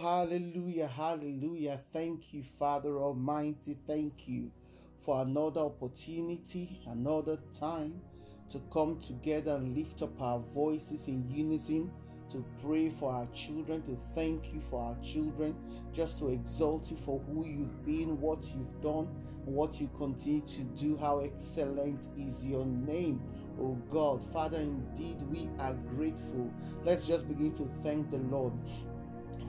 Hallelujah, hallelujah. Thank you, Father Almighty. Thank you for another opportunity, another time to come together and lift up our voices in unison, to pray for our children, to thank you for our children, just to exalt you for who you've been, what you've done, what you continue to do. How excellent is your name, oh God. Father, indeed, we are grateful. Let's just begin to thank the Lord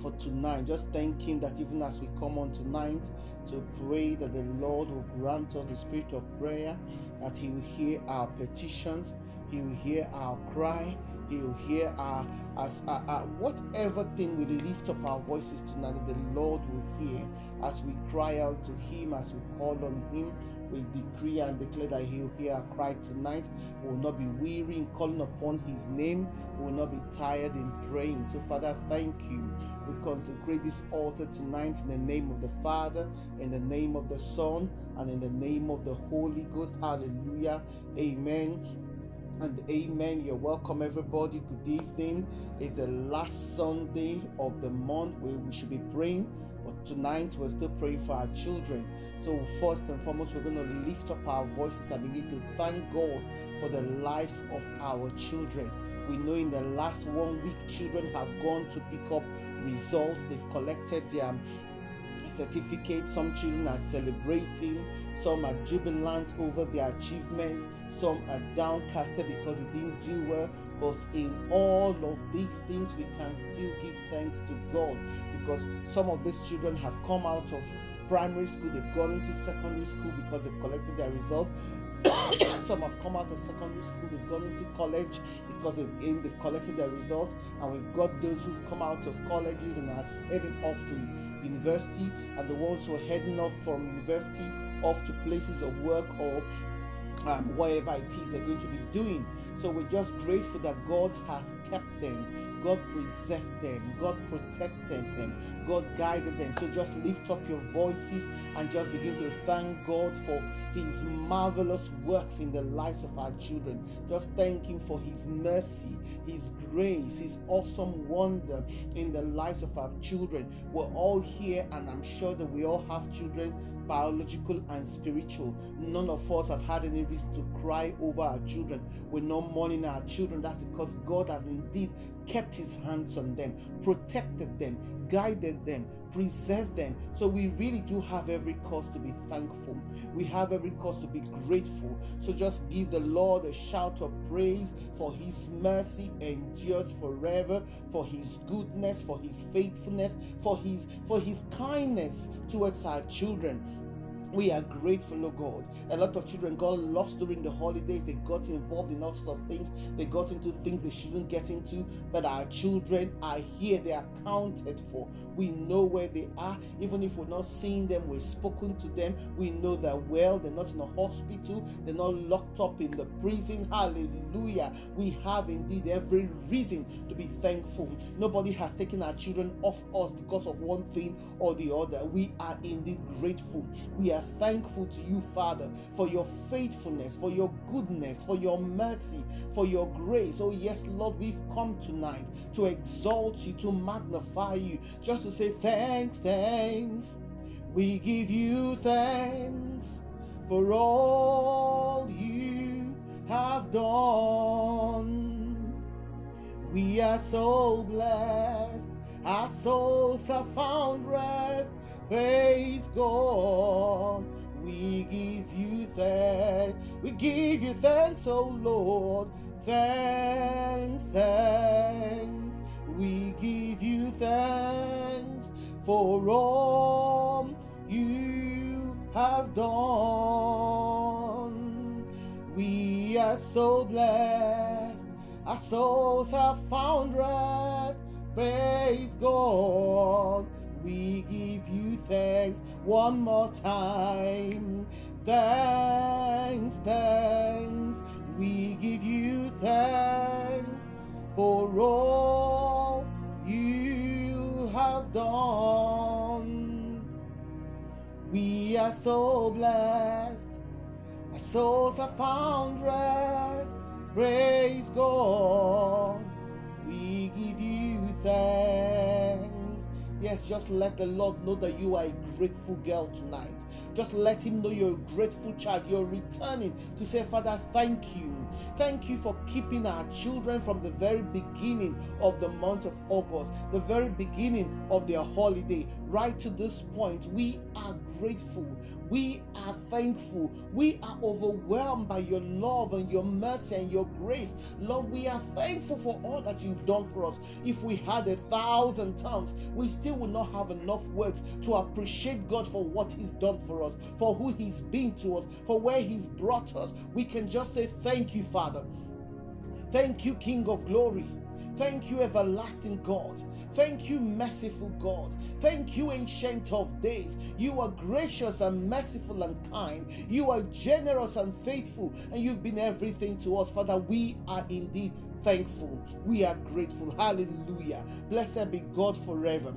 for tonight. Just thank him that even as we come on tonight to pray, that the Lord will grant us the spirit of prayer, that he will hear our petitions, he will hear our cry, he will hear our whatever thing we lift up our voices tonight, that the Lord will hear as we cry out to him, as we call on him. We decree and declare that he will hear our cry tonight. We will not be weary in calling upon his name. We will not be tired in praying. So, Father, thank you. We consecrate this altar tonight in the name of the Father, in the name of the Son, and in the name of the Holy Ghost. Hallelujah. Amen. And amen. You're welcome, everybody. Good evening. It's the last Sunday of the month where we should be praying, but tonight we're still praying for our children. So first and foremost, we're going to lift up our voices and begin to thank God for the lives of our children. We know in the last 1 week, children have gone to pick up results. They've collected their certificate. Some children are celebrating, some are jubilant over their achievement, some are downcasted because it didn't do well. But in all of these things, we can still give thanks to God, because some of these children have come out of primary school, they've gone into secondary school because they've collected their result. Some have come out of secondary school, they've gone into college because they've collected their result. And we've got those who've come out of colleges and are heading off to university, and the ones who are heading off from university off to places of work or whatever it is they're going to be doing. So we're just grateful that God has kept them, God preserved them, God protected them, God guided them. So just lift up your voices and just begin to thank God for his marvelous works in the lives of our children. Just thank him for his mercy, his grace, his awesome wonder in the lives of our children. We're all here, and I'm sure that we all have children, biological and spiritual. None of us have had any reason to cry over our children. We're not mourning our children. That's because God has indeed kept his hands on them, protected them, guided them, preserved them. So we really do have every cause to be thankful. We have every cause to be grateful. So just give the Lord a shout of praise, for his mercy endures forever, for his goodness, for his faithfulness, for his kindness towards our children. We are grateful, oh God. A lot of children got lost during the holidays. They got involved in all sorts of things. They got into things they shouldn't get into. But our children are here. They are accounted for. We know where they are. Even if we're not seeing them, we've spoken to them. We know that well. They're not in a hospital. They're not locked up in the prison. Hallelujah. We have indeed every reason to be thankful. Nobody has taken our children off us because of one thing or the other. We are indeed grateful. We are thankful to you, Father, for your faithfulness, for your goodness, for your mercy, for your grace. Oh yes, Lord, we've come tonight to exalt you, to magnify you, just to say thanks, thanks. We give you thanks for all you have done. We are so blessed. Our souls have found rest. Praise God. We give you thanks. We give you thanks, oh Lord. Thanks, thanks. We give you thanks for all you have done. We are so blessed. Our souls have found rest. Praise God. We give you thanks one more time. Thanks, thanks. We give you thanks for all you have done. We are so blessed. Our souls have found rest. Praise God. We give you thanks. Yes, just let the Lord know that you are a grateful girl tonight. Just let him know you're a grateful child. You're returning to say, Father, thank you. Thank you for keeping our children from the very beginning of the month of August, the very beginning of their holiday, right to this point. We are grateful. We are thankful. We are overwhelmed by your love and your mercy and your grace. Lord, we are thankful for all that you've done for us. If we had 1,000 tongues, we still would not have enough words to appreciate God for what he's done for us, for who he's been to us, for where he's brought us. We can just say, thank you, Father. Thank you, King of Glory. Thank you, everlasting God. Thank you, merciful God. Thank you, Ancient of Days. You are gracious and merciful and kind. You are generous and faithful, and you've been everything to us. Father, we are indeed thankful. We are grateful. Hallelujah. Blessed be God forever.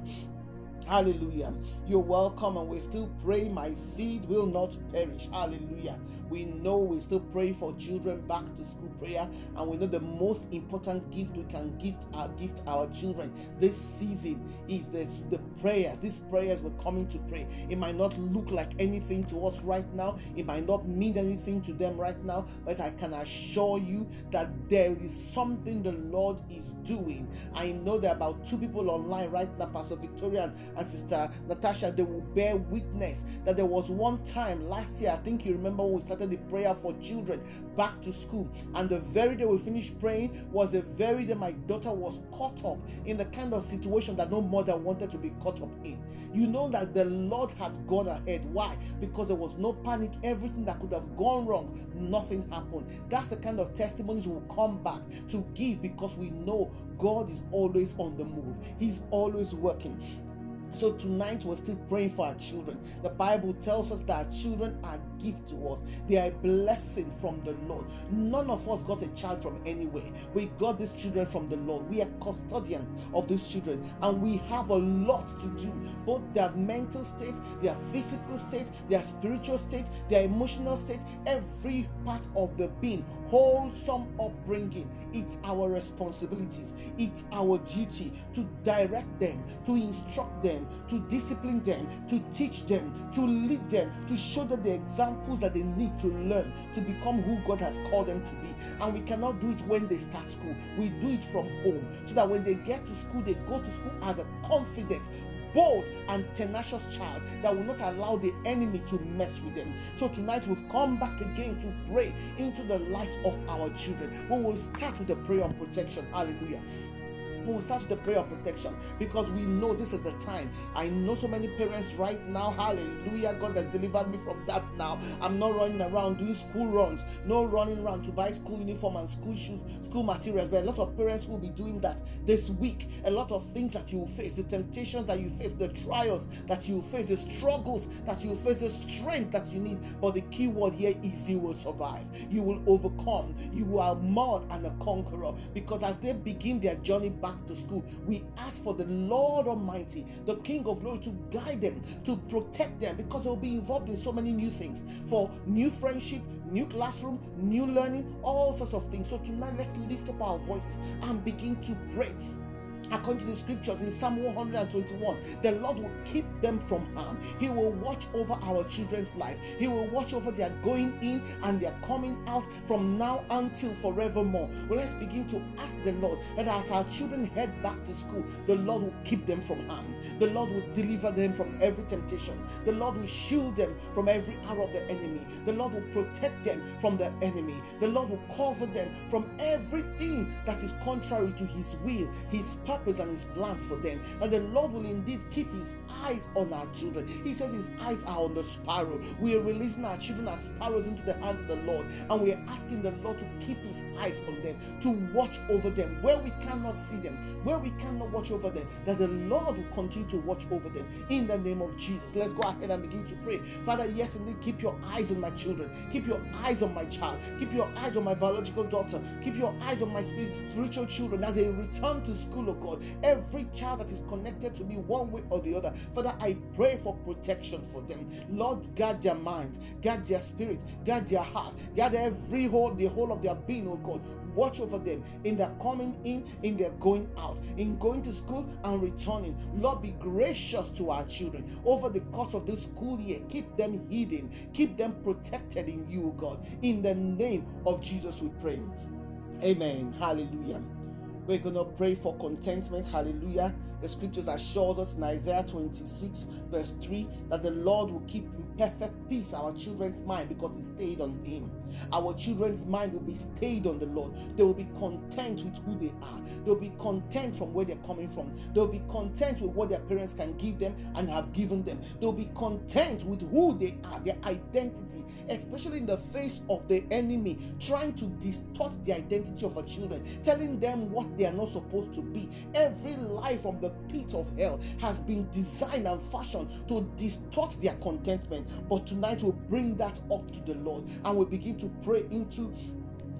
Hallelujah. You're welcome, and we still pray, my seed will not perish. Hallelujah. We know we still pray for children back to school prayer, and we know the most important gift we can gift our children this season is the prayers. These prayers we're coming to pray. It might not look like anything to us right now. It might not mean anything to them right now, but I can assure you that there is something the Lord is doing. I know there are about 2 people online right now, Pastor Victoria and Sister Natasha. They will bear witness that there was one time last year, I think you remember, when we started the prayer for children back to school, and the very day we finished praying was the very day my daughter was caught up in the kind of situation that no mother wanted to be caught up in. You know that the Lord had gone ahead. Why? Because there was no panic. Everything that could have gone wrong, nothing happened. That's the kind of testimonies we'll come back to give, because we know God is always on the move. He's always working. So tonight we're still praying for our children. The Bible tells us that our children are a gift to us. They are a blessing from the Lord. None of us got a child from anywhere. We got these children from the Lord. We are custodians of these children, and we have a lot to do. Both their mental state, their physical state, their spiritual state, their emotional state, every part of the being, wholesome upbringing. It's our responsibilities. It's our duty to direct them, to instruct them, to discipline them, to teach them, to lead them, to show them the examples that they need to learn to become who God has called them to be. And we cannot do it when they start school. We do it from home, so that when they get to school, they go to school as a confident, bold and tenacious child that will not allow the enemy to mess with them. So tonight we've come back again to pray into the lives of our children. We will start with the prayer of protection. Hallelujah. We will start the prayer of protection, because we know this is a time. I know so many parents right now. Hallelujah. God has delivered me from that now. I'm not running around doing school runs. No running around to buy school uniform and school shoes, school materials. But a lot of parents will be doing that this week. A lot of things that you will face, the temptations that you face, the trials that you face, the struggles that you face, the strength that you need. But the key word here is you will survive. You will overcome. You are more than a conqueror. Because as they begin their journey back to school, we ask for the Lord Almighty, the King of Glory, to guide them, to protect them, because they'll be involved in so many new things, for new friendship, new classroom, new learning, all sorts of things. So tonight, let's lift up our voices and begin to pray. According to the scriptures in Psalm 121, the Lord will keep them from harm. He will watch over our children's life. He will watch over their going in and their coming out from now until forevermore. Well, let's begin to ask the Lord that as our children head back to school, the Lord will keep them from harm. The Lord will deliver them from every temptation. The Lord will shield them from every arrow of the enemy. The Lord will protect them from the enemy. The Lord will cover them from everything that is contrary to his will, his purpose, and his plans for them. And the Lord will indeed keep his eyes on our children. He says his eyes are on the sparrow. We are releasing our children as sparrows into the hands of the Lord, and we are asking the Lord to keep his eyes on them, to watch over them where we cannot see them, where we cannot watch over them, that the Lord will continue to watch over them in the name of Jesus. Let's go ahead and begin to pray. Father, yes indeed, keep your eyes on my children. Keep your eyes on my child. Keep your eyes on my biological daughter. Keep your eyes on my spiritual children as they return to school, God, every child that is connected to me one way or the other, Father, I pray for protection for them. Lord, guard their minds, guard their spirit, guard their hearts, guard every whole, the whole of their being, oh God. Watch over them in their coming in their going out, in going to school and returning. Lord, be gracious to our children over the course of this school year. Keep them hidden, keep them protected in you, God. In the name of Jesus we pray. Amen. Hallelujah. We're going to pray for contentment. Hallelujah. The scriptures assures us in Isaiah 26 verse 3 that the Lord will keep in perfect peace our children's mind because it stayed on him. Our children's mind will be stayed on the Lord. They will be content with who they are. They'll be content from where they're coming from. They'll be content with what their parents can give them and have given them. They'll be content with who they are, their identity, especially in the face of the enemy trying to distort the identity of our children, telling them what they are not supposed to be. Every lie from the pit of hell has been designed and fashioned to distort their contentment. But tonight we'll bring that up to the Lord and we'll begin to pray into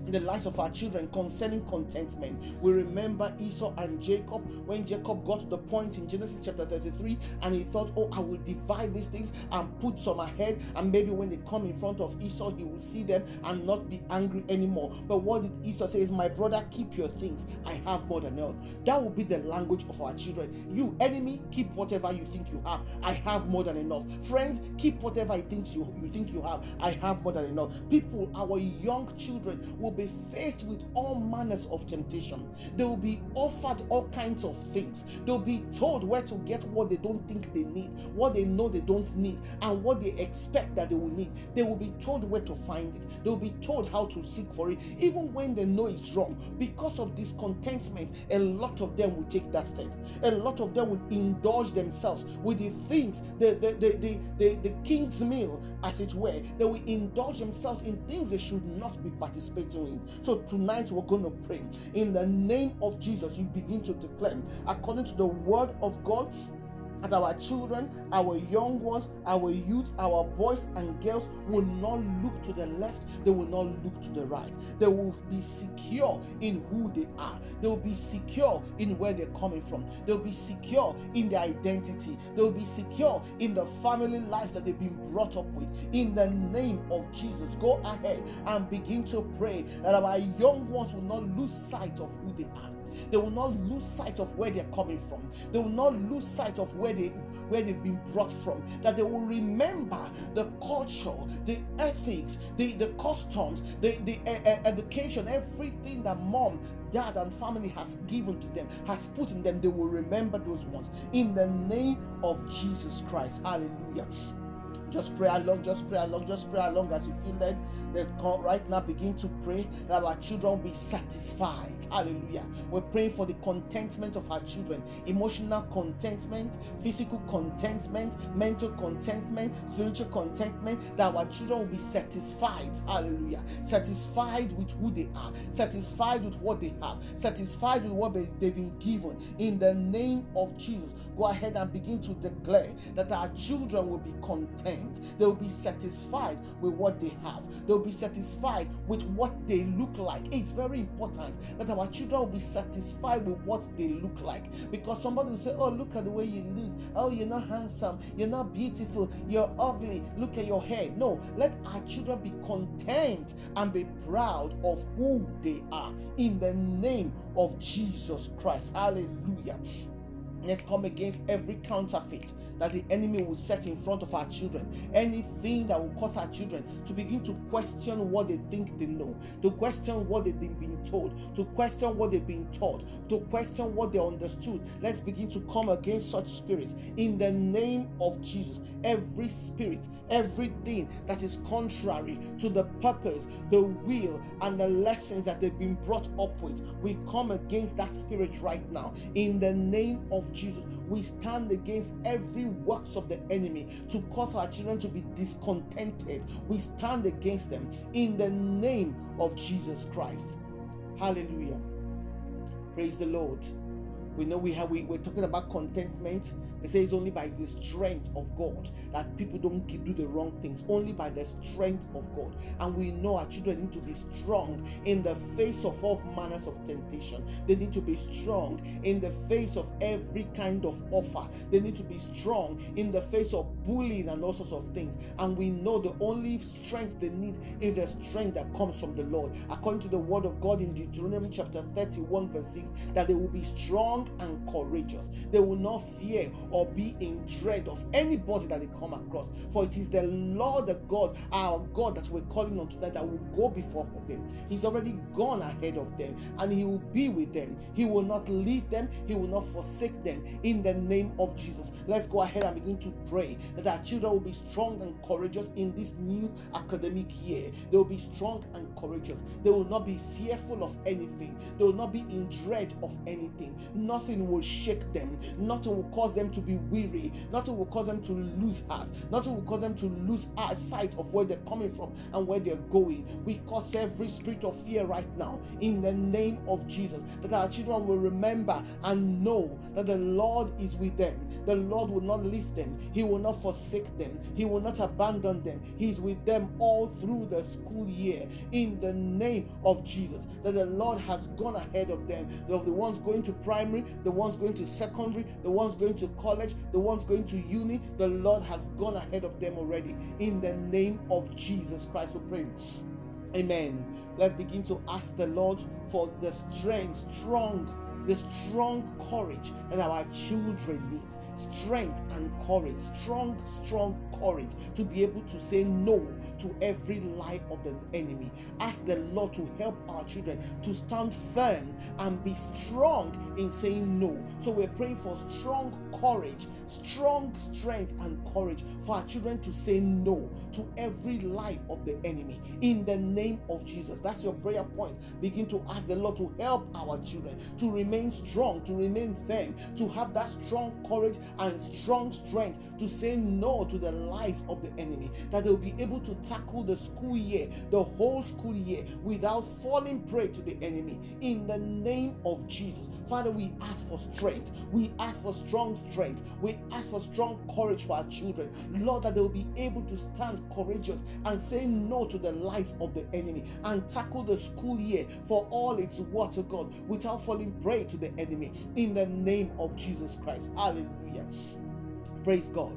the lives of our children concerning contentment. We remember Esau and Jacob. When Jacob got to the point in Genesis chapter 33 and he thought, oh, I will divide these things and put some ahead, and maybe when they come in front of Esau he will see them and not be angry anymore. But what did Esau say? Is, my brother, keep your things, I have more than enough. That will be the language of our children. You enemy, keep whatever you think you have, I have more than enough. Friends, keep whatever I think you think you have, I have more than enough. People, our young children will be faced with all manners of temptation. They will be offered all kinds of things. They'll be told where to get what they don't think they need, what they know they don't need, and what they expect that they will need. They will be told where to find it. They'll be told how to seek for it, even when they know it's wrong. Because of discontentment, a lot of them will take that step. A lot of them will indulge themselves with the things, the king's meal, as it were. They will indulge themselves in things they should not be participating. So tonight we're going to pray in the name of Jesus. You begin to declare according to the word of God that our children, our young ones, our youth, our boys and girls will not look to the left, they will not look to the right. They will be secure in who they are. They will be secure in where they're coming from. They'll be secure in their identity. They'll be secure in the family life that they've been brought up with. In the name of Jesus, go ahead and begin to pray that our young ones will not lose sight of who they are. They will not lose sight of where they're coming from. They will not lose sight of where they've been brought from. That they will remember the culture, the ethics, the customs, the education, everything that mom, dad and family has given to them, has put in them. They will remember those ones in the name of Jesus Christ. Hallelujah. Just pray along, just pray along, just pray along as you feel led. Right now, begin to pray that our children will be satisfied. Hallelujah. We're praying for the contentment of our children. Emotional contentment, physical contentment, mental contentment, spiritual contentment. That our children will be satisfied. Hallelujah. Satisfied with who they are. Satisfied with what they have. Satisfied with what they've been given. In the name of Jesus, go ahead and begin to declare that our children will be content. They will be satisfied with what they have. They will be satisfied with what they look like. It's very important that our children will be satisfied with what they look like, because somebody will say, oh, look at the way you live. Oh, you're not handsome. You're not beautiful. You're ugly. Look at your hair. No, let our children be content and be proud of who they are in the name of Jesus Christ. Hallelujah. Let's come against every counterfeit that the enemy will set in front of our children. Anything that will cause our children to begin to question what they think they know, to question what they've been told, to question what they've been taught, to question what they understood. Let's begin to come against such spirits in the name of Jesus. Every spirit, everything that is contrary to the purpose, the will, and the lessons that they've been brought up with, we come against that spirit right now in the name of Jesus. We stand against every works of the enemy to cause our children to be discontented. We stand against them in the name of Jesus Christ. Hallelujah. Praise the Lord. We know we're talking about contentment. It says only by the strength of God that people don't do the wrong things, only by the strength of God. And we know our children need to be strong in the face of all manners of temptation. They need to be strong in the face of every kind of offer. They need to be strong in the face of bullying and all sorts of things. And we know the only strength they need is the strength that comes from the Lord. According to the word of God in Deuteronomy chapter 31 verse 6, that they will be strong and courageous. They will not fear or be in dread of anybody that they come across, for it is the Lord, the God, our God, that we're calling on tonight, that will go before them. He's already gone ahead of them, and He will be with them. He will not leave them. He will not forsake them. In the name of Jesus, let's go ahead and begin to pray that our children will be strong and courageous in this new academic year. They will be strong and courageous. They will not be fearful of anything. They will not be in dread of anything. Nothing will shake them. Nothing will cause them to be weary. Nothing will cause them to lose heart. Nothing will cause them to lose sight of where they're coming from and where they're going. We cause every spirit of fear right now in the name of Jesus, that our children will remember and know that the Lord is with them. The Lord will not leave them. He will not forsake them. He will not abandon them. He's with them all through the school year in the name of Jesus, that the Lord has gone ahead of them, of the ones going to primary, the ones going to secondary, the ones going to college, the ones going to uni. The Lord has gone ahead of them already in the name of Jesus Christ. We pray. Amen. Let's begin to ask the Lord for the strength, the strong courage that our children need. Strength and courage, strong courage to be able to say no to every lie of the enemy. Ask the Lord to help our children to stand firm and be strong in saying no. So we're praying for strong courage, strong strength and courage for our children to say no to every lie of the enemy in the name of Jesus. That's your prayer point. Begin to ask the Lord to help our children to remain strong, to remain firm, to have that strong courage and strong strength to say no to the lies of the enemy, that they'll be able to tackle the school year, the whole school year, without falling prey to the enemy in the name of Jesus. Father, we ask for strength. We ask for strong strength. We ask for strong courage for our children, Lord, that they'll be able to stand courageous and say no to the lies of the enemy and tackle the school year for all its worth, God, without falling prey to the enemy in the name of Jesus Christ. Hallelujah. Praise God.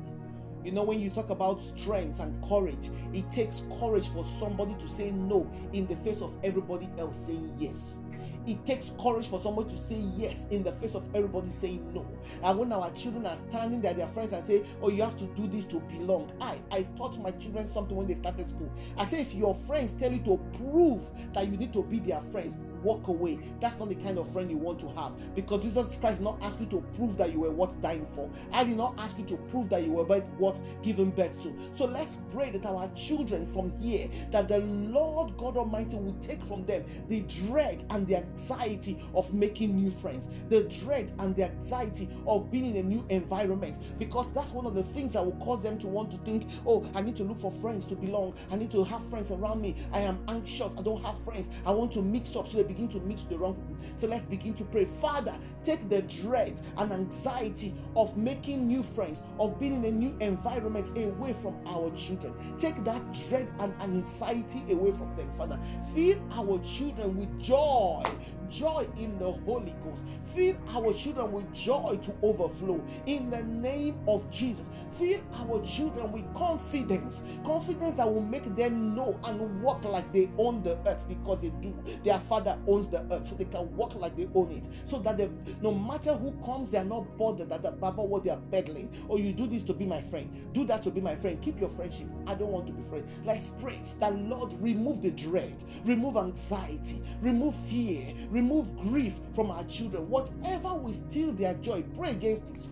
You know, when you talk about strength and courage, it takes courage for somebody to say no in the face of everybody else saying yes. It takes courage for somebody to say yes in the face of everybody saying no. And when our children are standing there, their friends, and say, oh, you have to do this to belong. I taught my children something when they started school. I say, if your friends tell you to prove that you need to be their friends, walk away. That's not the kind of friend you want to have, because Jesus Christ did not ask you to prove that you were worth dying for. I did not ask you to prove that you were worth giving birth to. So let's pray that our children from here, that the Lord God Almighty will take from them the dread and the anxiety of making new friends, the dread and the anxiety of being in a new environment, because that's one of the things that will cause them to want to think, oh, I need to look for friends to belong. I need to have friends around me. I am anxious. I don't have friends. I want to mix up, so they begin to mix the wrong people. So let's begin to pray. Father, take the dread and anxiety of making new friends, of being in a new environment, away from our children. Take that dread and anxiety away from them, Father. Fill our children with joy, joy in the Holy Ghost. Fill our children with joy to overflow in the name of Jesus. Fill our children with confidence, confidence that will make them know and walk like they own the earth, because they do. Their Father owns the earth, so they can walk like they own it, so that they, no matter who comes, they are not bothered that about what they are peddling. Oh, you do this to be my friend, do that to be my friend, keep your friendship, I don't want to be friends. Let's pray that, Lord, remove the dread, remove anxiety, remove fear, remove grief from our children. Whatever will steal their joy, pray against it.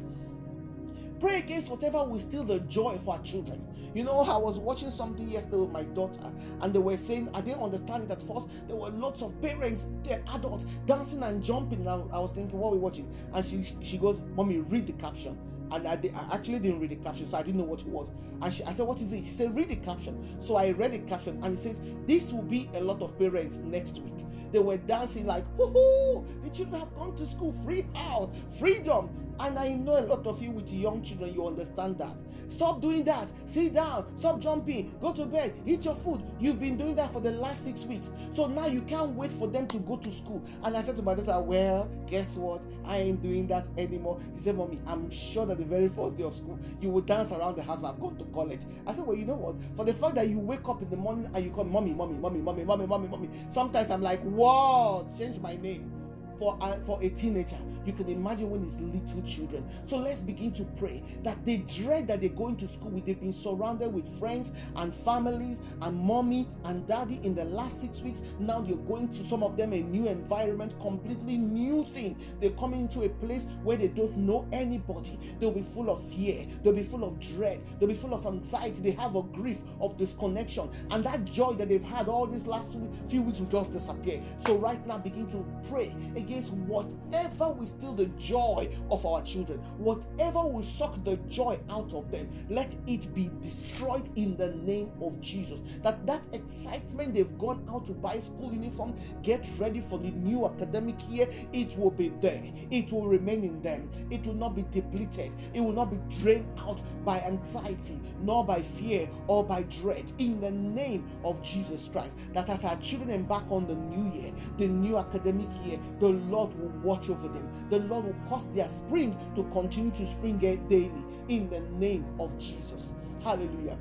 Pray against whatever will steal the joy for our children. You know, I was watching something yesterday with my daughter, and they were saying, I didn't understand it at first. There were lots of parents, they're adults, dancing and jumping. Now I was thinking, what are we watching? And she goes, Mommy, read the caption. And I actually didn't read the caption, so I didn't know what it was. And I said, what is it? She said, read the caption. So I read the caption, and it says, this will be a lot of parents next week. They were dancing like, woohoo, the children have gone to school, free house, freedom. And I know a lot of you with young children, you understand that. Stop doing that. Sit down. Stop jumping. Go to bed. Eat your food. You've been doing that for the last 6 weeks. So now you can't wait for them to go to school. And I said to my daughter, well, guess what? I ain't doing that anymore. She said, Mommy, I'm sure that the very first day of school, you will dance around the house. I've gone to college. I said, well, you know what? For the fact that you wake up in the morning and you call Mommy, Mommy, Mommy, Mommy, Mommy, Mommy, Mommy. Sometimes I'm like, whoa, change my name. For a teenager, you can imagine when it's little children. So let's begin to pray that the dread that they're going to school with, they've been surrounded with friends and families and mommy and daddy in the last 6 weeks. Now you're going to, some of them, a new environment, completely new thing. They're coming into a place where they don't know anybody. They'll be full of fear. They'll be full of dread. They'll be full of anxiety. They have a grief of disconnection. And that joy that they've had all these last few weeks will just disappear. So right now, begin to pray against whatever will steal the joy of our children, whatever will suck the joy out of them. Let it be destroyed in the name of Jesus. That excitement they've gone out to buy school uniform, get ready for the new academic year, it will be there. It will remain in them. It will not be depleted. It will not be drained out by anxiety, nor by fear or by dread. In the name of Jesus Christ, that as our children embark on the new year, the new academic year, the Lord will watch over them. The Lord will cause their spring to continue to spring daily in the name of Jesus. Hallelujah.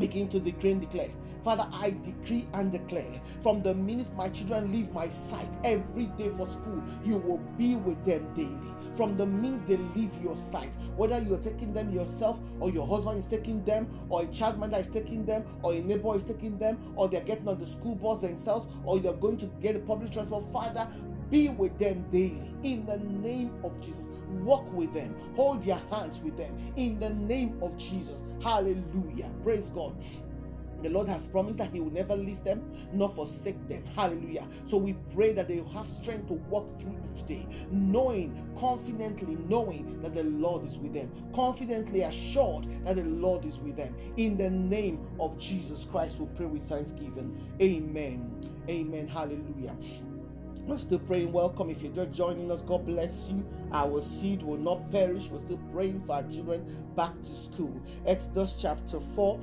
Begin to decree and declare. Father, I decree and declare, from the minute my children leave my sight every day for school, you will be with them daily. From the minute they leave your sight, whether you're taking them yourself, or your husband is taking them, or a childminder is taking them, or a neighbor is taking them, or they're getting on the school bus themselves, or they're going to get a public transport, Father, be with them daily in the name of Jesus. Walk with them. Hold their hands with them in the name of Jesus. Hallelujah. Praise God. The Lord has promised that He will never leave them nor forsake them. Hallelujah. So we pray that they will have strength to walk through each day, confidently knowing that the Lord is with them, confidently assured that the Lord is with them. In the name of Jesus Christ, we pray with thanksgiving. Amen. Amen. Hallelujah. We're still praying. Welcome. If you're just joining us, God bless you. Our seed will not perish. We're still praying for our children back to school. Exodus chapter 4.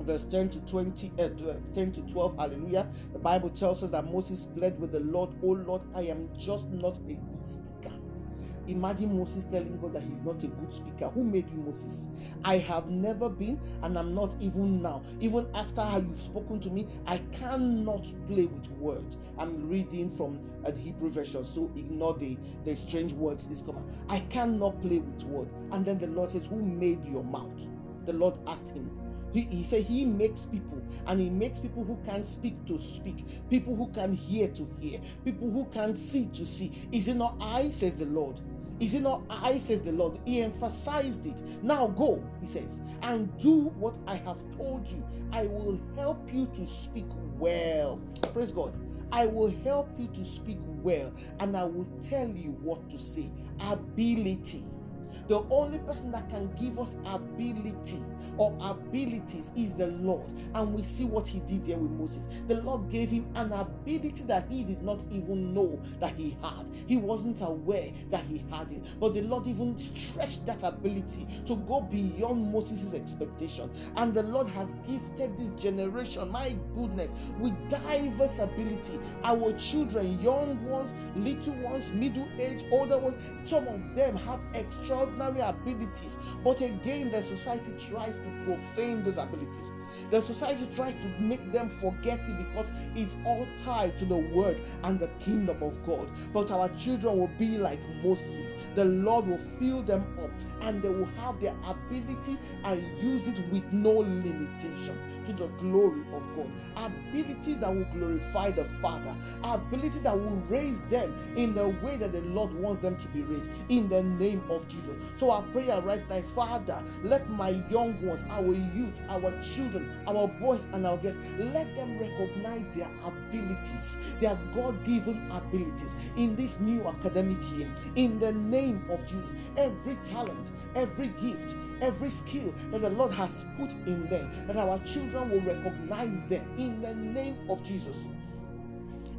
Verse 10 to 12, hallelujah. The Bible tells us that Moses pled with the Lord, "Oh Lord, I am just not a good speaker." Imagine Moses telling God that he's not a good speaker. Who made you, Moses? I have never been, and I'm not even now. Even after you've spoken to me, I cannot play with words. I'm reading from the Hebrew version, so ignore the strange words. This comma, I cannot play with words. And then the Lord says, "Who made your mouth?" The Lord asked him. He said He makes people, and He makes people who can speak to speak, people who can hear to hear, people who can see to see. Is it not I, says the Lord? Is it not I, says the Lord? He emphasized it. Now go, He says, and do what I have told you. I will help you to speak well. Praise God. I will help you to speak well, and I will tell you what to say. Ability. The only person that can give us ability or abilities is the Lord. And we see what He did here with Moses. The Lord gave him an ability that he did not even know that he had. He wasn't aware that he had it. But the Lord even stretched that ability to go beyond Moses' expectation. And the Lord has gifted this generation, my goodness, with diverse ability. Our children, young ones, little ones, middle-aged, older ones, some of them have extraordinary abilities. But again, the society tries to profane those abilities. The society tries to make them forget it, because it's all tied to the word and the kingdom of God. But our children will be like Moses. The Lord will fill them up, and they will have their ability and use it with no limitation to the glory of God. Abilities that will glorify the Father. Ability that will raise them in the way that the Lord wants them to be raised, in the name of Jesus. So our prayer right now is, Father, let my young ones, our youth, our children, our boys and our girls, let them recognize their abilities, their God-given abilities in this new academic year, in the name of Jesus. Every talent, every gift, every skill that the Lord has put in them, that our children will recognize them in the name of Jesus.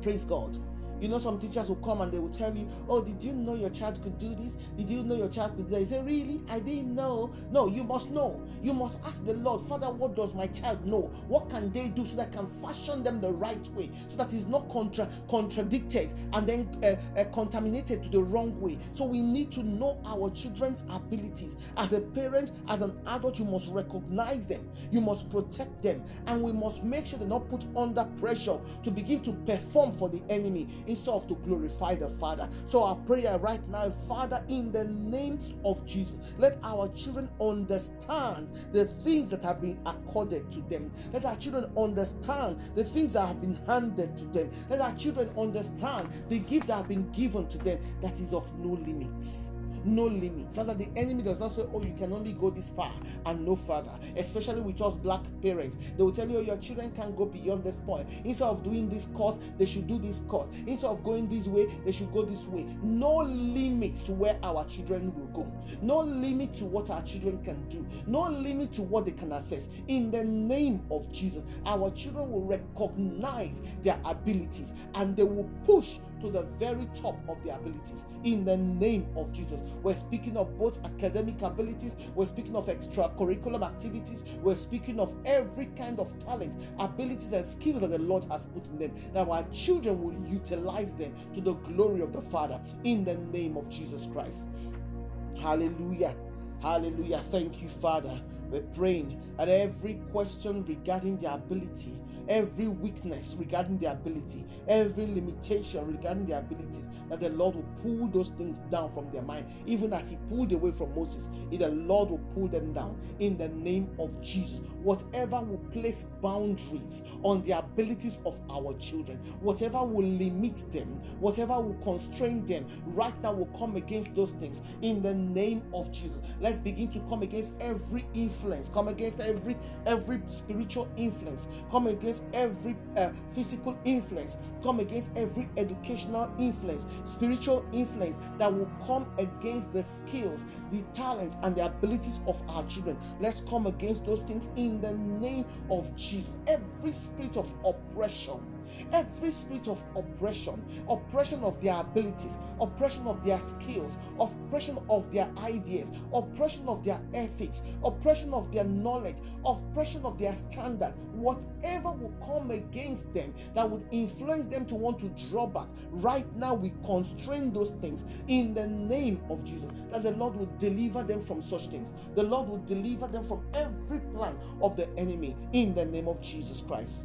Praise God. You know, some teachers will come and they will tell you, oh, did you know your child could do this? Did you know your child could do that? You say, really? I didn't know. No, you must know. You must ask the Lord, Father, what does my child know? What can they do so that I can fashion them the right way, so that it's not contradicted and then contaminated to the wrong way? So we need to know our children's abilities. As a parent, as an adult, you must recognize them. You must protect them. And we must make sure they're not put under pressure to begin to perform for the enemy instead of to glorify the Father. So our prayer right now, Father, in the name of Jesus, let our children understand the things that have been accorded to them. Let our children understand the things that have been handed to them. Let our children understand the gift that have been given to them that is of no limits. No limit, so that the enemy does not say, oh, you can only go this far and no further. Especially with us black parents, they will tell you, oh, your children can't go beyond this point. Instead of doing this course, they should do this course. Instead of going this way, they should go this way. No limit to where our children will go. No limit to what our children can do. No limit to what they can access. In the name of Jesus, our children will recognize their abilities and they will push to the very top of their abilities. In the name of Jesus. We're speaking of both academic abilities, we're speaking of extracurricular activities, we're speaking of every kind of talent, abilities, and skills that the Lord has put in them. Now our children will utilize them to the glory of the Father in the name of Jesus Christ. Hallelujah. Hallelujah. Thank you, Father. We're praying that every question regarding their ability, every weakness regarding their ability, every limitation regarding their abilities, that the Lord will pull those things down from their mind. Even as he pulled away from Moses, the Lord will pull them down in the name of Jesus. Whatever will place boundaries on the abilities of our children, whatever will limit them, whatever will constrain them, right now will come against those things in the name of Jesus. Let's begin to come against every influence, come against every spiritual influence, come against every physical influence, come against every educational influence, spiritual influence that will come against the skills, the talents, and the abilities of our children. Let's come against those things in the name of Jesus. Every spirit of oppression, every spirit of oppression, oppression of their abilities, oppression of their skills, oppression of their ideas, oppression of their ethics, oppression of their knowledge, oppression of their standard, whatever will come against them that would influence them to want to draw back, right now we constrain those things in the name of Jesus, that the Lord will deliver them from such things. The Lord will deliver them from every plan of the enemy in the name of Jesus Christ.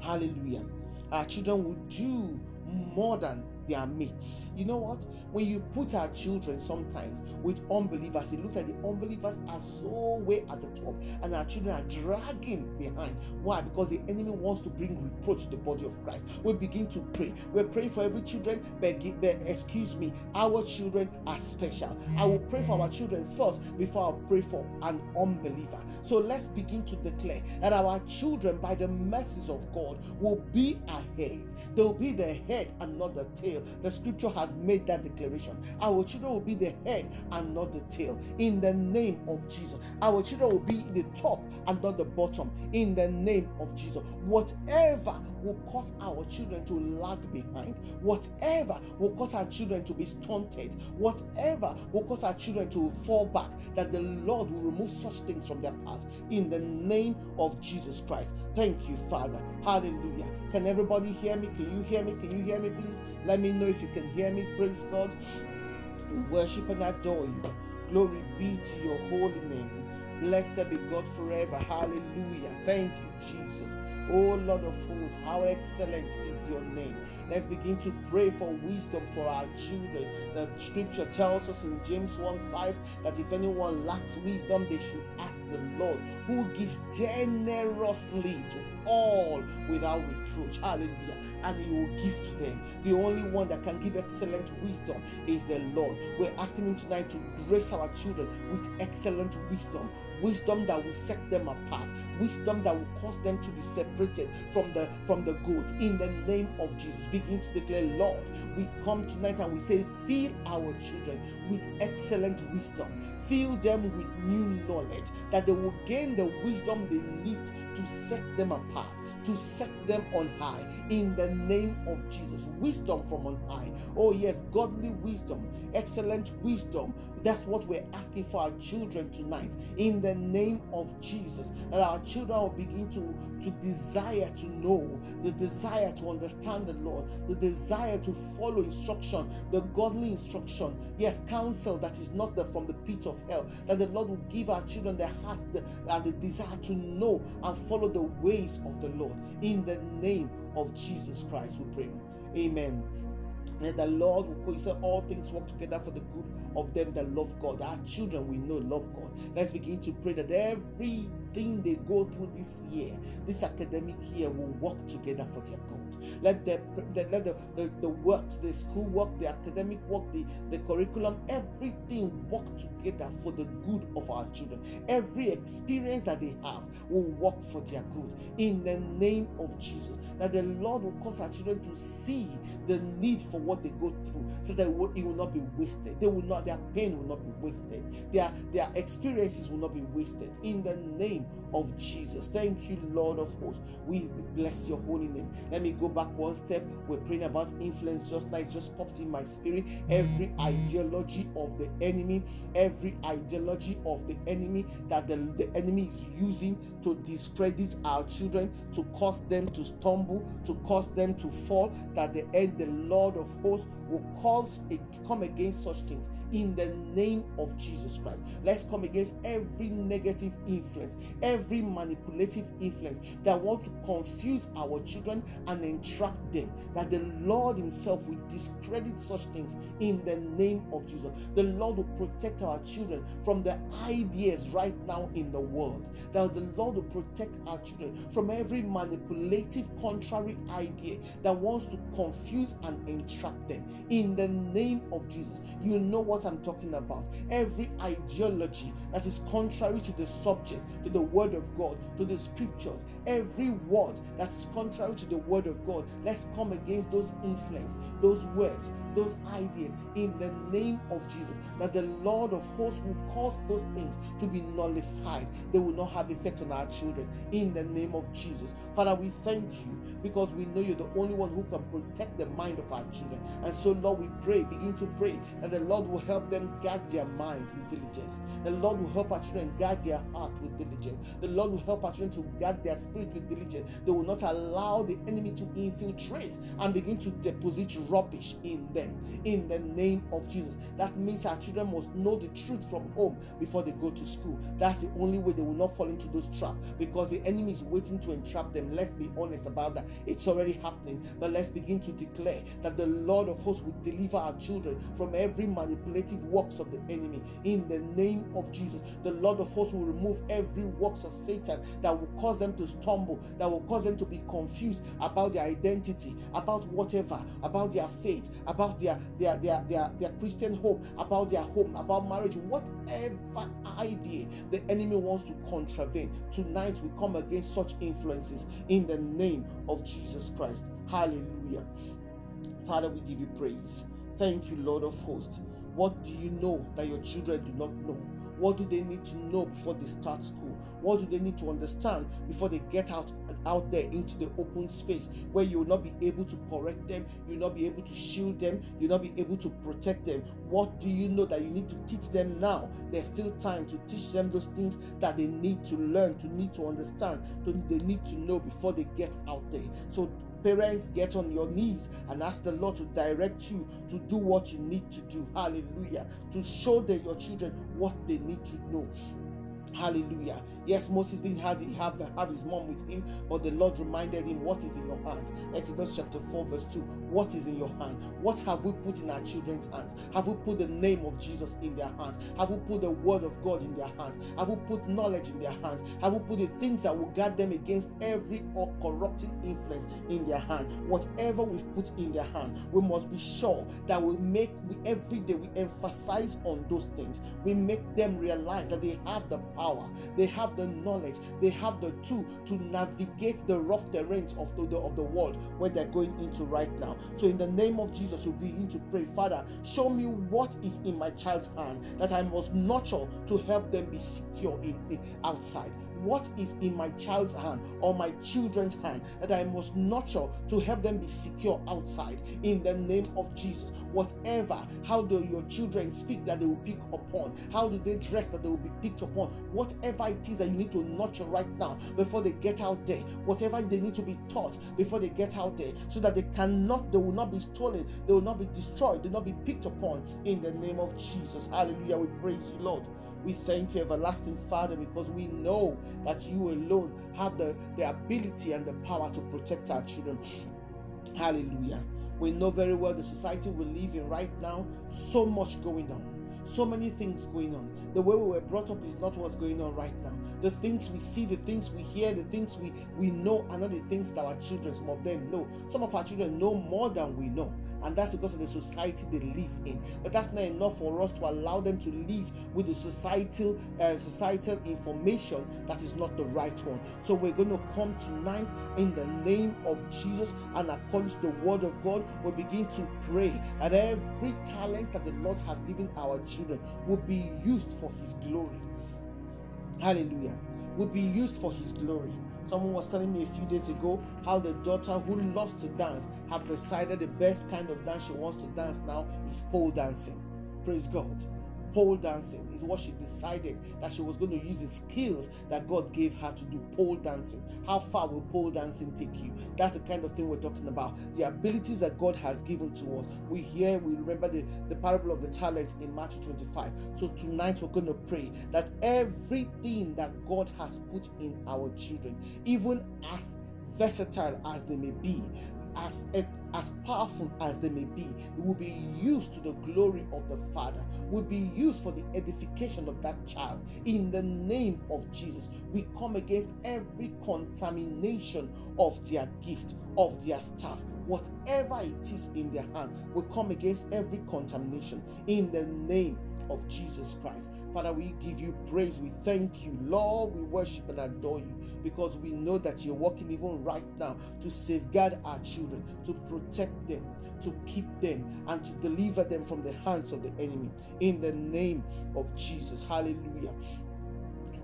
Hallelujah. Our children will do more than their mates. You know what? When you put our children sometimes with unbelievers, it looks like the unbelievers are so way at the top and our children are dragging behind. Why? Because the enemy wants to bring reproach to the body of Christ. We begin to pray. We're praying for every children, but excuse me, our children are special. I will pray for our children first before I pray for an unbeliever. So let's begin to declare that our children, by the mercies of God, will be ahead. They'll be the head and not the tail. The scripture has made that declaration. Our children will be the head and not the tail. In the name of Jesus. Our children will be the top and not the bottom. In the name of Jesus. Whatever will cause our children to lag behind, whatever will cause our children to be stunted, whatever will cause our children to fall back, that the Lord will remove such things from their path. In the name of Jesus Christ. Thank you, Father. Hallelujah. Can everybody hear me? Can you hear me? Can you hear me, please? Let me know if you can hear me. Praise God. We worship and adore you. Glory be to your holy name. Blessed be God forever. Hallelujah. Thank you, Jesus. Oh Lord of hosts, how excellent is your name. Let's begin to pray for wisdom for our children. The scripture tells us in James 1:5 that if anyone lacks wisdom, they should ask the Lord, who gives generously to all without reproach. Hallelujah. And he will give to them. The only one that can give excellent wisdom is the Lord. We're asking him tonight to grace our children with excellent wisdom. Wisdom that will set them apart. Wisdom that will cause them to be separated from the goods. In the name of Jesus, begin to declare, Lord, we come tonight and we say, fill our children with excellent wisdom. Fill them with new knowledge, that they will gain the wisdom they need to set them apart, to set them on high in the name of Jesus. Wisdom from on high. Oh yes, godly wisdom, excellent wisdom. That's what we're asking for our children tonight in the name of Jesus. That our children will begin to desire to know, the desire to understand the Lord, the desire to follow instruction, the godly instruction. Yes, counsel that is not from the pit of hell. That the Lord will give our children the heart and the desire to know and follow the ways of the Lord. In the name of Jesus Christ we pray. Amen. And the Lord will say, all things work together for the good of them that love God. Our children, we know, love God. Let's begin to pray that everything they go through this year, this academic year, will work together for their good. Let the works, the school work, the academic work, the curriculum, everything work together for the good of our children. Every experience that they have will work for their good in the name of Jesus. That the Lord will cause our children to see the need for what they go through, so that it will not be wasted. Their pain will not be wasted. Their experiences will not be wasted. In the name of Jesus. Thank you, Lord of hosts. We bless your holy name. Let me go back one step. We're praying about influence, just popped in my spirit. Every ideology of the enemy, that the enemy is using to discredit our children, to cause them to stumble, to cause them to fall, that the Lord of hosts will come against such things in the name of Jesus Christ. Let's come against every negative influence, every manipulative influence that want to confuse our children and entrap them, that the Lord himself will discredit such things in the name of Jesus. The Lord will protect our children from the ideas right now in the world, that the Lord will protect our children from every manipulative, contrary idea that wants to confuse and entrap them in the name of Jesus. You know what I'm talking about. Every ideology that is contrary to the subject, to the word of God, to the scriptures, every word that is contrary to the word of God, let's come against those influence, those words, those ideas in the name of Jesus. That the Lord of hosts will cause those things to be nullified. They will not have effect on our children in the name of Jesus. Father, we thank you because we know you're the only one who can protect the mind of our children. And so, Lord, we pray, begin to pray that the Lord will help them guard their mind with diligence. The Lord will help our children guard their heart with diligence. The Lord will help our children to guard their spirit with diligence. They will not allow the enemy to infiltrate and begin to deposit rubbish in them. In the name of Jesus. That means our children must know the truth from home before they go to school. That's the only way they will not fall into those traps, because the enemy is waiting to entrap them. Let's be honest about that. It's already happening. But let's begin to declare that the Lord of hosts will deliver our children from every manipulative works of the enemy in the name of Jesus. The Lord of hosts will remove every works of Satan that will cause them to stumble, that will cause them to be confused about their identity, about whatever, about their faith, about their Christian hope, about their home, about marriage, whatever idea the enemy wants to contravene. Tonight we come against such influences in the name of Jesus Christ. Hallelujah. Father, we give you praise. Thank you, Lord of hosts. What do you know that your children do not know? What do they need to know before they start school? What do they need to understand before they get out there into the open space, where you will not be able to correct them, you will not be able to shield them, you will not be able to protect them? What do you know that you need to teach them now? There's still time to teach them those things that they need to learn, to need to understand, they need to know before they get out there. So parents, get on your knees and ask the Lord to direct you to do what you need to do. Hallelujah. To show your children what they need to know. Hallelujah. Yes, Moses didn't have his mom with him, but the Lord reminded him, what is in your hand? Exodus chapter 4 verse 2. What is in your hand? What have we put in our children's hands? Have we put the name of Jesus in their hands? Have we put the word of God in their hands? Have we put knowledge in their hands? Have we put the things that will guard them against every or corrupting influence in their hand? Whatever we've put in their hand, we must be sure that every day we emphasize on those things. We make them realize that they have the power. They have the knowledge, they have the tool to navigate the rough terrains of the world where they're going into right now. So in the name of Jesus, we begin to pray, Father, show me what is in my child's hand that I must nurture to help them be secure outside. what is in my child's hand or my children's hand that I must nurture to help them be secure outside, in the name of Jesus. Whatever, how do your children speak that they will pick upon? How do they dress that they will be picked upon? Whatever it is that you need to nurture right now before they get out there, whatever they need to be taught before they get out there, so that they will not be stolen, they will not be destroyed, they will not be picked upon, in the name of Jesus. Hallelujah. We praise you, Lord. We thank you, everlasting Father, because we know that you alone have the ability and the power to protect our children. Hallelujah. We know very well the society we live in right now, so much going on. So many things going on. The way we were brought up is not what's going on right now. The things we see, the things we hear, the things we know are not the things that our children, some of them know. Some of our children know more than we know. And that's because of the society they live in. But that's not enough for us to allow them to live with the societal information that is not the right one. So we're going to come tonight in the name of Jesus, and according to the word of God, we'll begin to pray that every talent that the Lord has given our children will be used for his glory. Hallelujah. Will be used for his glory. Someone was telling me a few days ago how the daughter who loves to dance have decided the best kind of dance she wants to dance now is pole dancing. Praise God. Pole dancing is what she decided that she was going to use the skills that God gave her to do. Pole dancing. How far will pole dancing take you? That's the kind of thing we're talking about. The abilities that God has given to us. We remember the parable of the talents in Matthew 25. So tonight we're going to pray that everything that God has put in our children, even as versatile as they may be, as powerful as they may be, it will be used to the glory of the Father, will be used for the edification of that child, in the name of Jesus. We come against every contamination of their gift, of their staff, whatever it is in their hand. We come against every contamination in the name of Jesus Christ. Father, we give you praise. We thank you, Lord. We worship and adore you, because we know that you're working even right now to safeguard our children, to protect them, to keep them, and to deliver them from the hands of the enemy, in the name of Jesus. Hallelujah.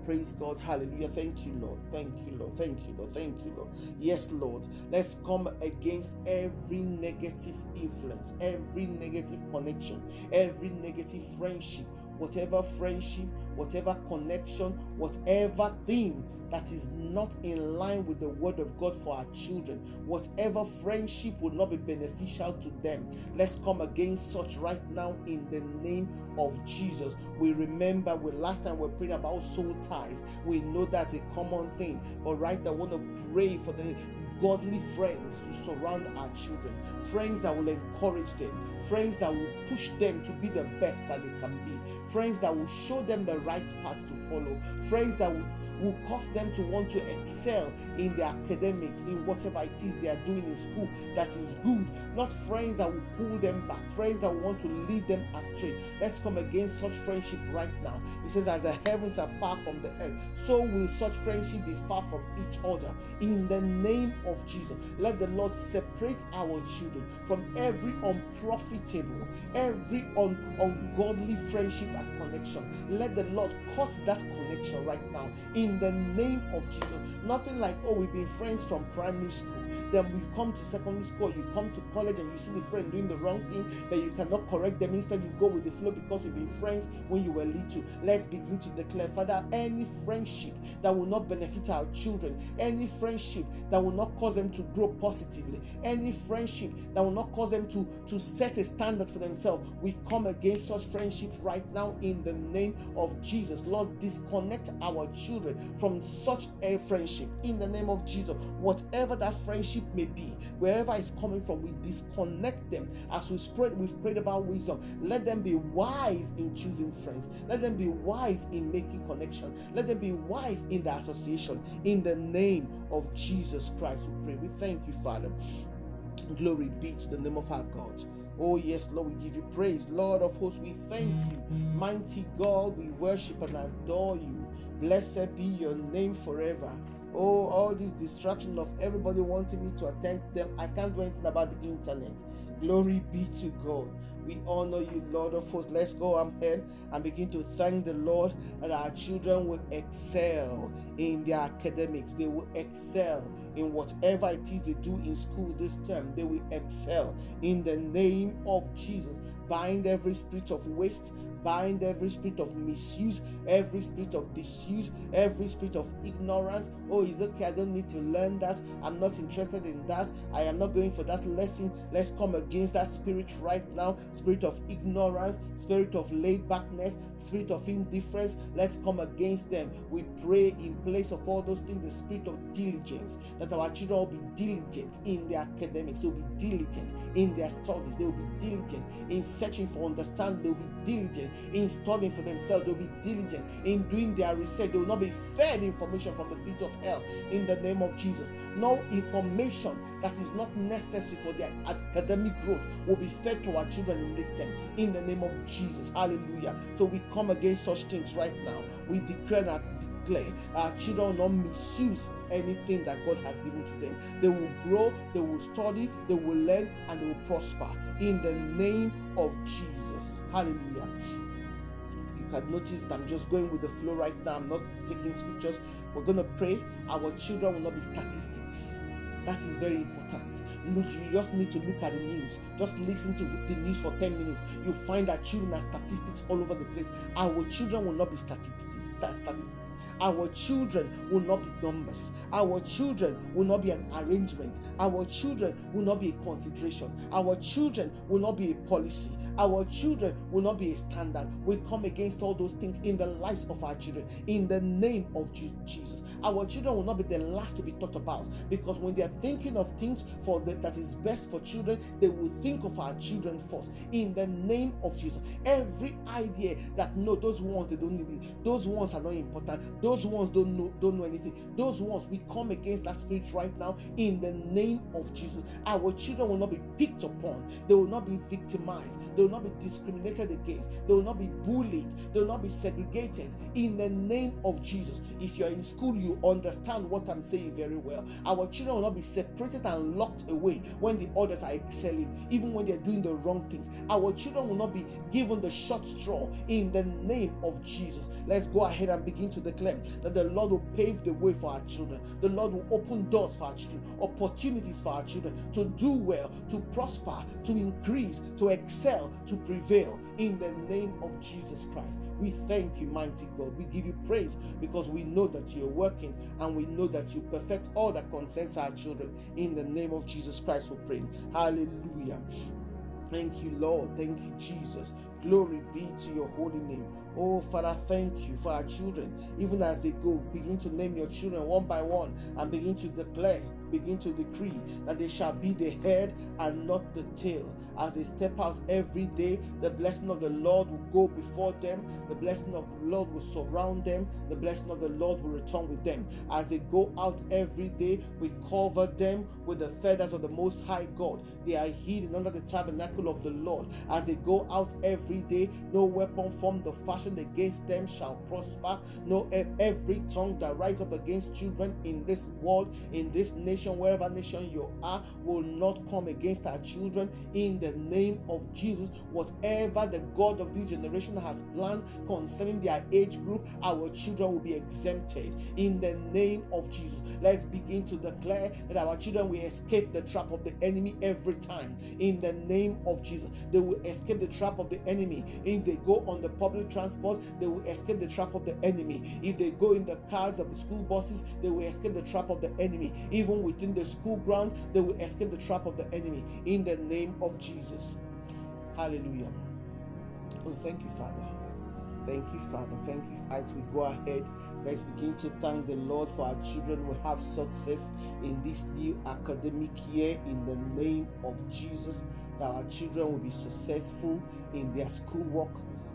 Praise God. Hallelujah. Thank you, Lord. Thank you, Lord. Thank you, Lord. Thank you, Lord. Yes, Lord. Let's come against every negative influence, every negative connection, every negative friendship, whatever connection, whatever thing that is not in line with the word of God for our children, whatever friendship will not be beneficial to them. Let's come against such right now in the name of Jesus. We remember last time we prayed about soul ties. We know that's a common thing, but right now I want to pray for the godly friends to surround our children, friends that will encourage them, friends that will push them to be the best that they can be, friends that will show them the right path to follow, friends that will cause them to want to excel in their academics, in whatever it is they are doing in school that is good, not friends that will pull them back, friends that will want to lead them astray. Let's come against such friendship right now. It says, as the heavens are far from the earth, so will such friendship be far from each other, in the name of Jesus. Let the Lord separate our children from every unprofitable, every ungodly friendship and connection. Let the Lord cut that connection right now, in the name of Jesus. Nothing like, oh, we've been friends from primary school, then we come to secondary school, you come to college and you see the friend doing the wrong thing, but you cannot correct them. Instead, you go with the flow because you've been friends when you were little. Let's begin to declare, Father, any friendship that will not benefit our children, any friendship that will not cause them to grow positively, any friendship that will not cause them to set a standard for themselves, we come against such friendship right now in the name of Jesus. Lord, disconnect our children from such a friendship in the name of Jesus. Whatever that friendship may be, wherever it's coming from, we disconnect them. As we've prayed about wisdom, let them be wise in choosing friends, let them be wise in making connection, let them be wise in the association, in the name of Jesus Christ we pray. We thank you, Father. Glory be to the name of our God. Oh yes, Lord, we give you praise. Lord of hosts, we thank you. Mighty God, we worship and adore you. Blessed be your name forever. Oh, all this distraction of everybody wanting me to attend them. I can't do anything about the internet. Glory be to God. We honor you, Lord of hosts. Let's go ahead and begin to thank the Lord that our children will excel in their academics. They will excel in whatever it is they do in school this term. They will excel in the name of Jesus. Bind every spirit of waste, bind every spirit of misuse, every spirit of disuse, every spirit of ignorance. Oh, it's okay, I don't need to learn that. I'm not interested in that. I am not going for that lesson. Let's come against that spirit right now. Spirit of ignorance, spirit of laid backness, spirit of indifference. Let's come against them. We pray in place of all those things, the spirit of diligence, that our children will be diligent in their academics, they will be diligent in their studies, they will be diligent in searching for understanding, they will be diligent in studying for themselves, they will be diligent in doing their research, they will not be fed information from the pit of hell in the name of Jesus. No information that is not necessary for their academic growth will be fed to our children in this time in the name of Jesus. Hallelujah. So we come against such things right now. We declare that our children will not misuse anything that God has given to them. They will grow, they will study, they will learn, and they will prosper in the name of Jesus. Hallelujah. You can notice that I'm just going with the flow right now. I'm not taking scriptures. We're going to pray. Our children will not be statistics. That is very important. You just need to look at the news. Just listen to the news for 10 minutes. You find that children are statistics all over the place. Our children will not be statistics. Our children will not be numbers. Our children will not be an arrangement. Our children will not be a consideration. Our children will not be a policy. Our children will not be a standard. We come against all those things in the lives of our children in the name of Jesus. Our children will not be the last to be taught about, because when they are thinking of things that is best for children, they will think of our children first in the name of Jesus. Every idea that no, those ones they don't need it, those ones are not important, those ones don't know anything, those ones, we come against that spirit right now in the name of Jesus. Our children will not be picked upon, they will not be victimized, they will not be discriminated against, they will not be bullied, they will not be segregated in the name of Jesus. If you're in school, you understand what I'm saying very well. Our children will not be separated and locked away when the others are excelling, even when they're doing the wrong things. Our children will not be given the short straw in the name of Jesus. Let's go ahead and begin to declare that the Lord will pave the way for our children. The Lord will open doors for our children, opportunities for our children to do well, to prosper, to increase, to excel, to prevail in the name of Jesus Christ. We thank you, mighty God. We give you praise because we know that you're working, and we know that you perfect all that concerns our children. In the name of Jesus Christ we pray. Hallelujah. Thank you, Lord. Thank you, Jesus. Glory be to your holy name. Oh, Father, thank you for our children. Even as they go, begin to name your children one by one and begin to declare, begin to decree that they shall be the head and not the tail. As they step out every day, the blessing of the Lord will go before them. The blessing of the Lord will surround them. The blessing of the Lord will return with them. As they go out every day, we cover them with the feathers of the Most High God. They are hidden under the tabernacle of the Lord. As they go out every day, no weapon formed or fashioned against them shall prosper. No, every tongue that rises up against children in this world, in this nation, wherever nation you are, will not come against our children in the name of Jesus. Whatever the God of this generation has planned concerning their age group, our children will be exempted in the name of Jesus. Let's begin to declare that our children will escape the trap of the enemy every time in the name of Jesus. They will escape the trap of the enemy. If they go on the public transport, they will escape the trap of the enemy. If they go in the cars of the school buses, they will escape the trap of the enemy. Even with in the school ground, they will escape the trap of the enemy in the name of Jesus. Hallelujah. Oh, thank you, Father. Thank you, Father. Thank you. As we go ahead, let's begin to thank the Lord for our children will have success in this new academic year in the name of Jesus. That our children will be successful in their schoolwork.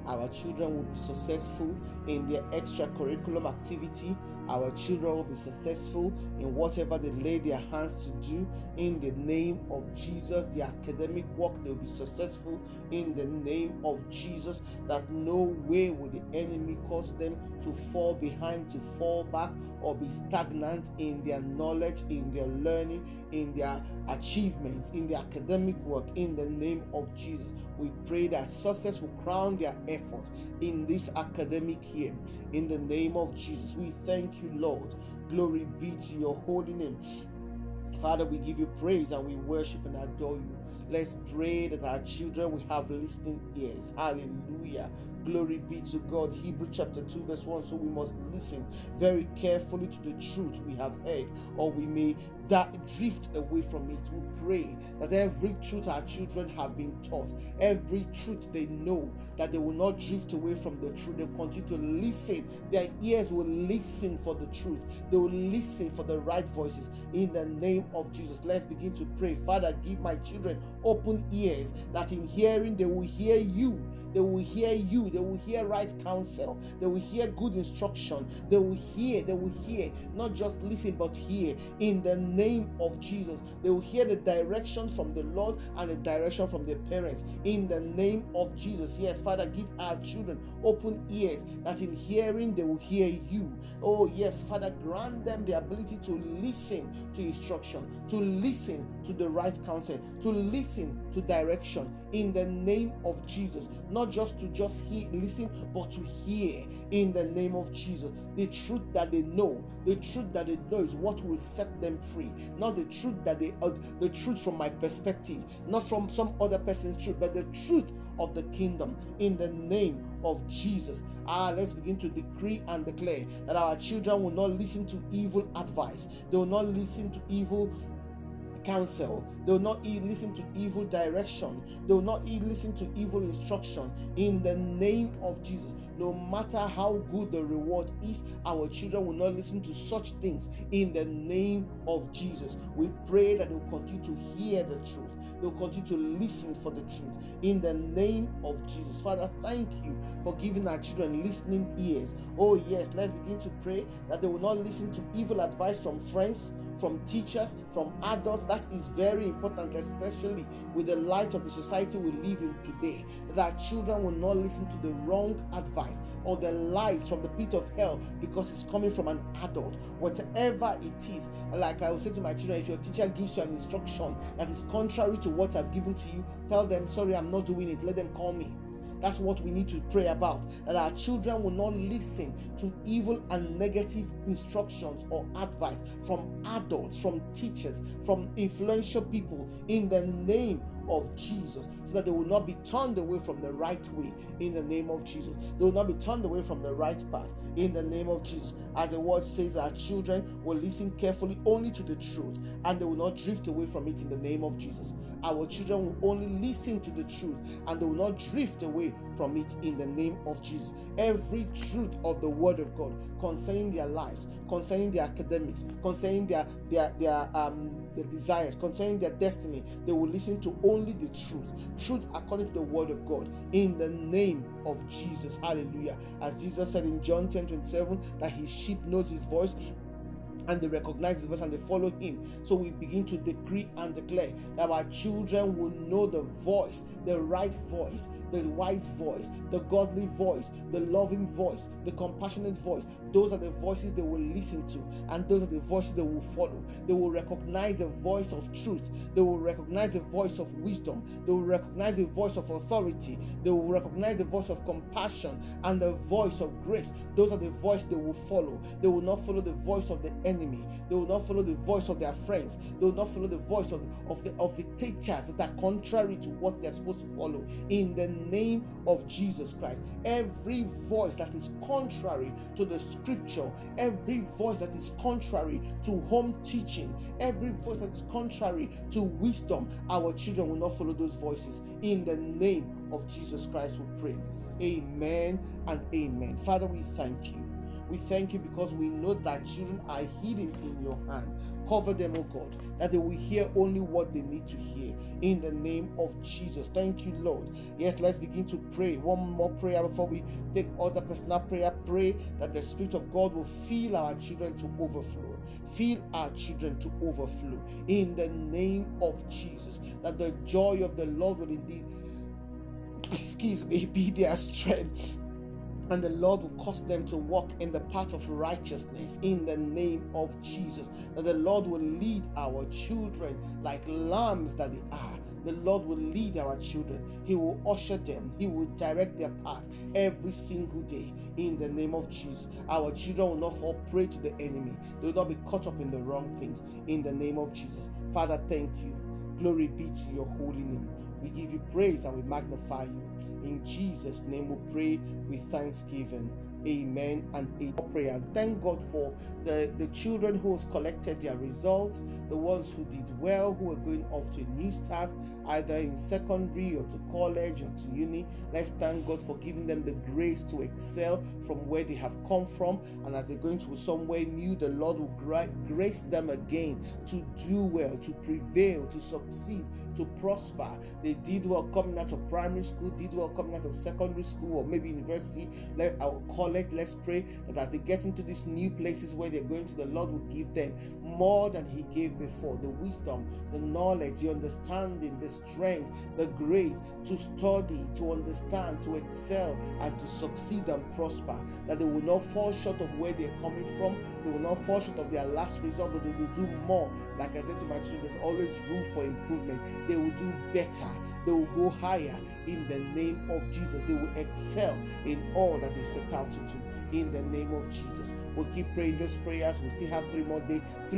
Our children will be successful in their extracurricular activity. Our children will be successful in whatever they lay their hands to do. In the name of Jesus, the academic work, they'll be successful in the name of Jesus. That no way will the enemy cause them to fall behind, to fall back, or be stagnant in their knowledge, in their learning, in their achievements, in their academic work. In the name of Jesus, we pray that success will crown their effort in this academic year. In the name of Jesus, we thank you, Lord. Glory be to your holy name. Father, we give you praise and we worship and adore you. Let's pray that our children will have listening ears. Hallelujah. Glory be to God. Hebrew chapter 2 verse 1. So we must listen very carefully to the truth we have heard, or we may drift away from it. We pray that every truth our children have been taught, every truth they know, that they will not drift away from the truth. They will continue to listen. Their ears will listen for the truth. They will listen for the right voices. In the name of Jesus, let's begin to pray. Father, give my children open ears, that in hearing they will hear you. They will hear you. They will hear right counsel. They will hear good instruction. They will hear, not just listen, but hear. In the name of Jesus, they will hear the direction from the Lord and the direction from their parents. In the name of Jesus, yes, Father, give our children open ears, that in hearing they will hear you. Oh, yes, Father, grant them the ability to listen to instruction, to listen to the right counsel, to listen to direction. In the name of Jesus, not just to listen, but to hear. In the name of Jesus, the truth that they know is what will set them free. Not the truth that they the truth from my perspective, not from some other person's truth, but the truth of the kingdom. In the name of Jesus, let's begin to decree and declare that our children will not listen to evil advice. They will not listen to evil counsel. They will not listen to evil direction. They will not listen to evil instruction. In the name of Jesus, no matter how good the reward is, our children will not listen to such things. In the name of Jesus, we pray that they will continue to hear the truth. They will continue to listen for the truth. In the name of Jesus, Father, thank you for giving our children listening ears. Oh yes, let's begin to pray that they will not listen to evil advice from friends, from teachers, from adults. That is very important, especially with the light of the society we live in today, that our children will not listen to the wrong advice or the lies from the pit of hell, because it's coming from an adult. Whatever it is, like I will say to my children, if your teacher gives you an instruction that is contrary to what I've given to you, tell them, sorry, I'm not doing it. Let them call me. That's what we need to pray about, that our children will not listen to evil and negative instructions or advice from adults, from teachers, from influential people, in the name of Jesus, so that they will not be turned away from the right way. In the name of Jesus, they will not be turned away from the right path. In the name of Jesus, as the word says, our children will listen carefully only to the truth, and they will not drift away from it. In the name of Jesus, our children will only listen to the truth, and they will not drift away from it. In the name of Jesus, every truth of the word of God concerning their lives, concerning their academics, concerning their desires, concerning their destiny, they will listen to only the truth according to the word of God. In the name of Jesus, hallelujah. As Jesus said in John 10:27, that his sheep knows his voice, and they recognize his voice, and they follow him. So we begin to decree and declare that our children will know the voice, the right voice, the wise voice, the godly voice, the loving voice, the compassionate voice. Those are the voices they will listen to, and those are the voices they will follow. They will recognize the voice of truth. They will recognize the voice of wisdom. They will recognize the voice of authority. They will recognize the voice of compassion and the voice of grace. Those are the voice they will follow. They will not follow the voice of the enemy. They will not follow the voice of their friends. They will not follow the voice of the teachers that are contrary to what they're supposed to follow. In the name of Jesus Christ, every voice that is contrary to the scripture, every voice that is contrary to home teaching, every voice that is contrary to wisdom, our children will not follow those voices. In the name of Jesus Christ we pray. Amen and amen. Father, we thank you. We thank you because we know that children are hidden in your hand. Cover them, oh God, that they will hear only what they need to hear. In the name of Jesus. Thank you, Lord. Yes, let's begin to pray. One more prayer before we take other personal prayer. Pray that the Spirit of God will fill our children to overflow. Fill our children to overflow. In the name of Jesus. That the joy of the Lord will indeed be their strength. And the Lord will cause them to walk in the path of righteousness in the name of Jesus. That the Lord will lead our children like lambs that they are. The Lord will lead our children. He will usher them. He will direct their path every single day in the name of Jesus. Our children will not fall prey to the enemy. They will not be caught up in the wrong things in the name of Jesus. Father, thank you. Glory be to your holy name. We give you praise and we magnify you. In Jesus' name we pray with thanksgiving. Amen and amen. Prayer. Thank God for the children who has collected their results, the ones who did well, who are going off to a new start, either in secondary or to college or to uni. Let's thank God for giving them the grace to excel from where they have come from. And as they're going to somewhere new, the Lord will grace them again to do well, to prevail, to succeed, to prosper. They did well coming out of primary school, did well coming out of secondary school, or maybe university, or college. Let's pray that as they get into these new places where they're going to, the Lord will give them more than He gave before. The wisdom, the knowledge, the understanding, the strength, the grace to study, to understand, to excel, and to succeed and prosper. That they will not fall short of where they're coming from. They will not fall short of their last result, but they will do more. Like I said to my children, there's always room for improvement. They will do better. They will go higher in the name of Jesus. They will excel in all that they set out to do in the name of Jesus. We'll keep praying those prayers. We still have three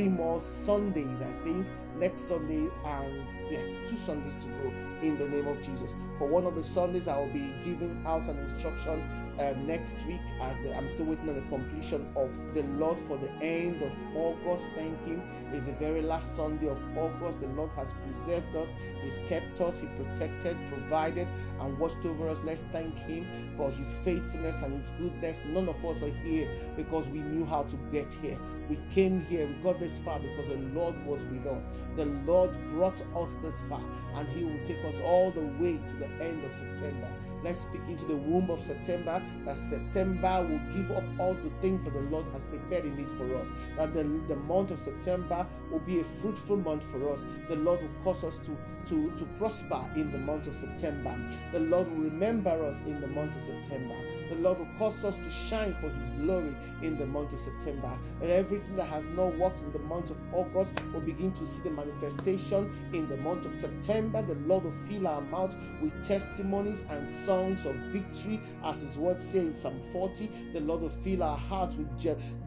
more Sundays, I think. Next Sunday, and yes, 2 Sundays to go in the name of Jesus. For one of the Sundays, I will be giving out an instruction next week, as I'm still waiting on the completion of the Lord for the end of August. Thank Him. It's the very last Sunday of August. The Lord has preserved us. He's kept us. He protected, provided, and watched over us. Let's thank Him for His faithfulness and His goodness. None of us are here because we knew how to get here. We came here. We got this far because the Lord was with us. The Lord brought us this far, and He will take us all the way to the end of September. Let's speak into the womb of September, that September will give up all the things that the Lord has prepared in it for us. That the month of September will be a fruitful month for us. The Lord will cause us to prosper in the month of September. The Lord will remember us in the month of September. The Lord will cause us to shine for His glory in the month of September. And everything that has not worked in the month of August will begin to see the manifestation in the month of September. The Lord will fill our mouth with testimonies and songs of victory, as His word says in Psalm 40. The Lord will fill our hearts with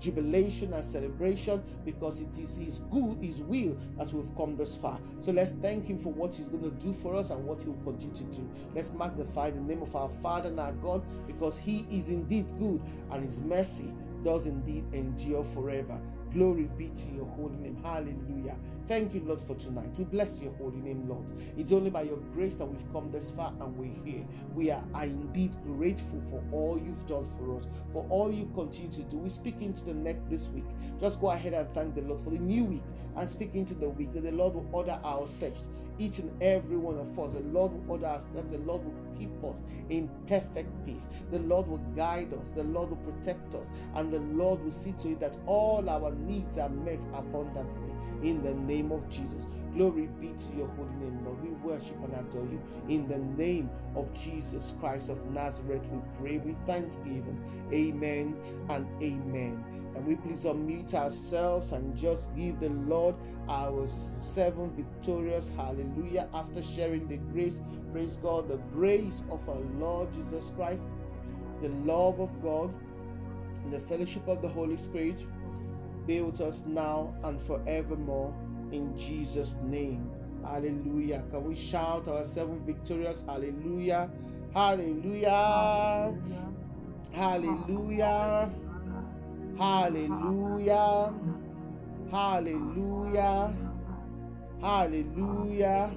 jubilation and celebration, because it is His good, His will, that we've come this far. So let's thank Him for what He's going to do for us and what He will continue to do. Let's magnify the name of our Father and our God, because He is indeed good, and His mercy does indeed endure forever. Glory be to your holy name. Hallelujah. Thank you, Lord, for tonight. We bless your holy name, Lord. It's only by your grace that we've come this far and we're here. We are indeed grateful for all you've done for us, for all you continue to do. We speak into the next this week. Just go ahead and thank the Lord for the new week, and speak into the week that the Lord will order our steps. Each and every one of us, the Lord will order our steps. The Lord will keep us in perfect peace. The Lord will guide us. The Lord will protect us. And the Lord will see to it that all our needs are met abundantly in the name of Jesus. Glory be to your holy name, Lord. We worship and adore you in the name of Jesus Christ of Nazareth. We pray with thanksgiving. Amen and amen. And we please unmute ourselves and just give the Lord our 7 victorious hallelujah after sharing the grace. Praise God. The grace of our Lord Jesus Christ, the love of God, and the fellowship of the Holy Spirit be with us now and forevermore, in Jesus' name. Hallelujah. Can we shout our 7 victorious hallelujah? Hallelujah. Hallelujah. Hallelujah. Hallelujah. Hallelujah.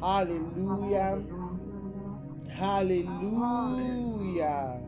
Hallelujah. Hallelujah.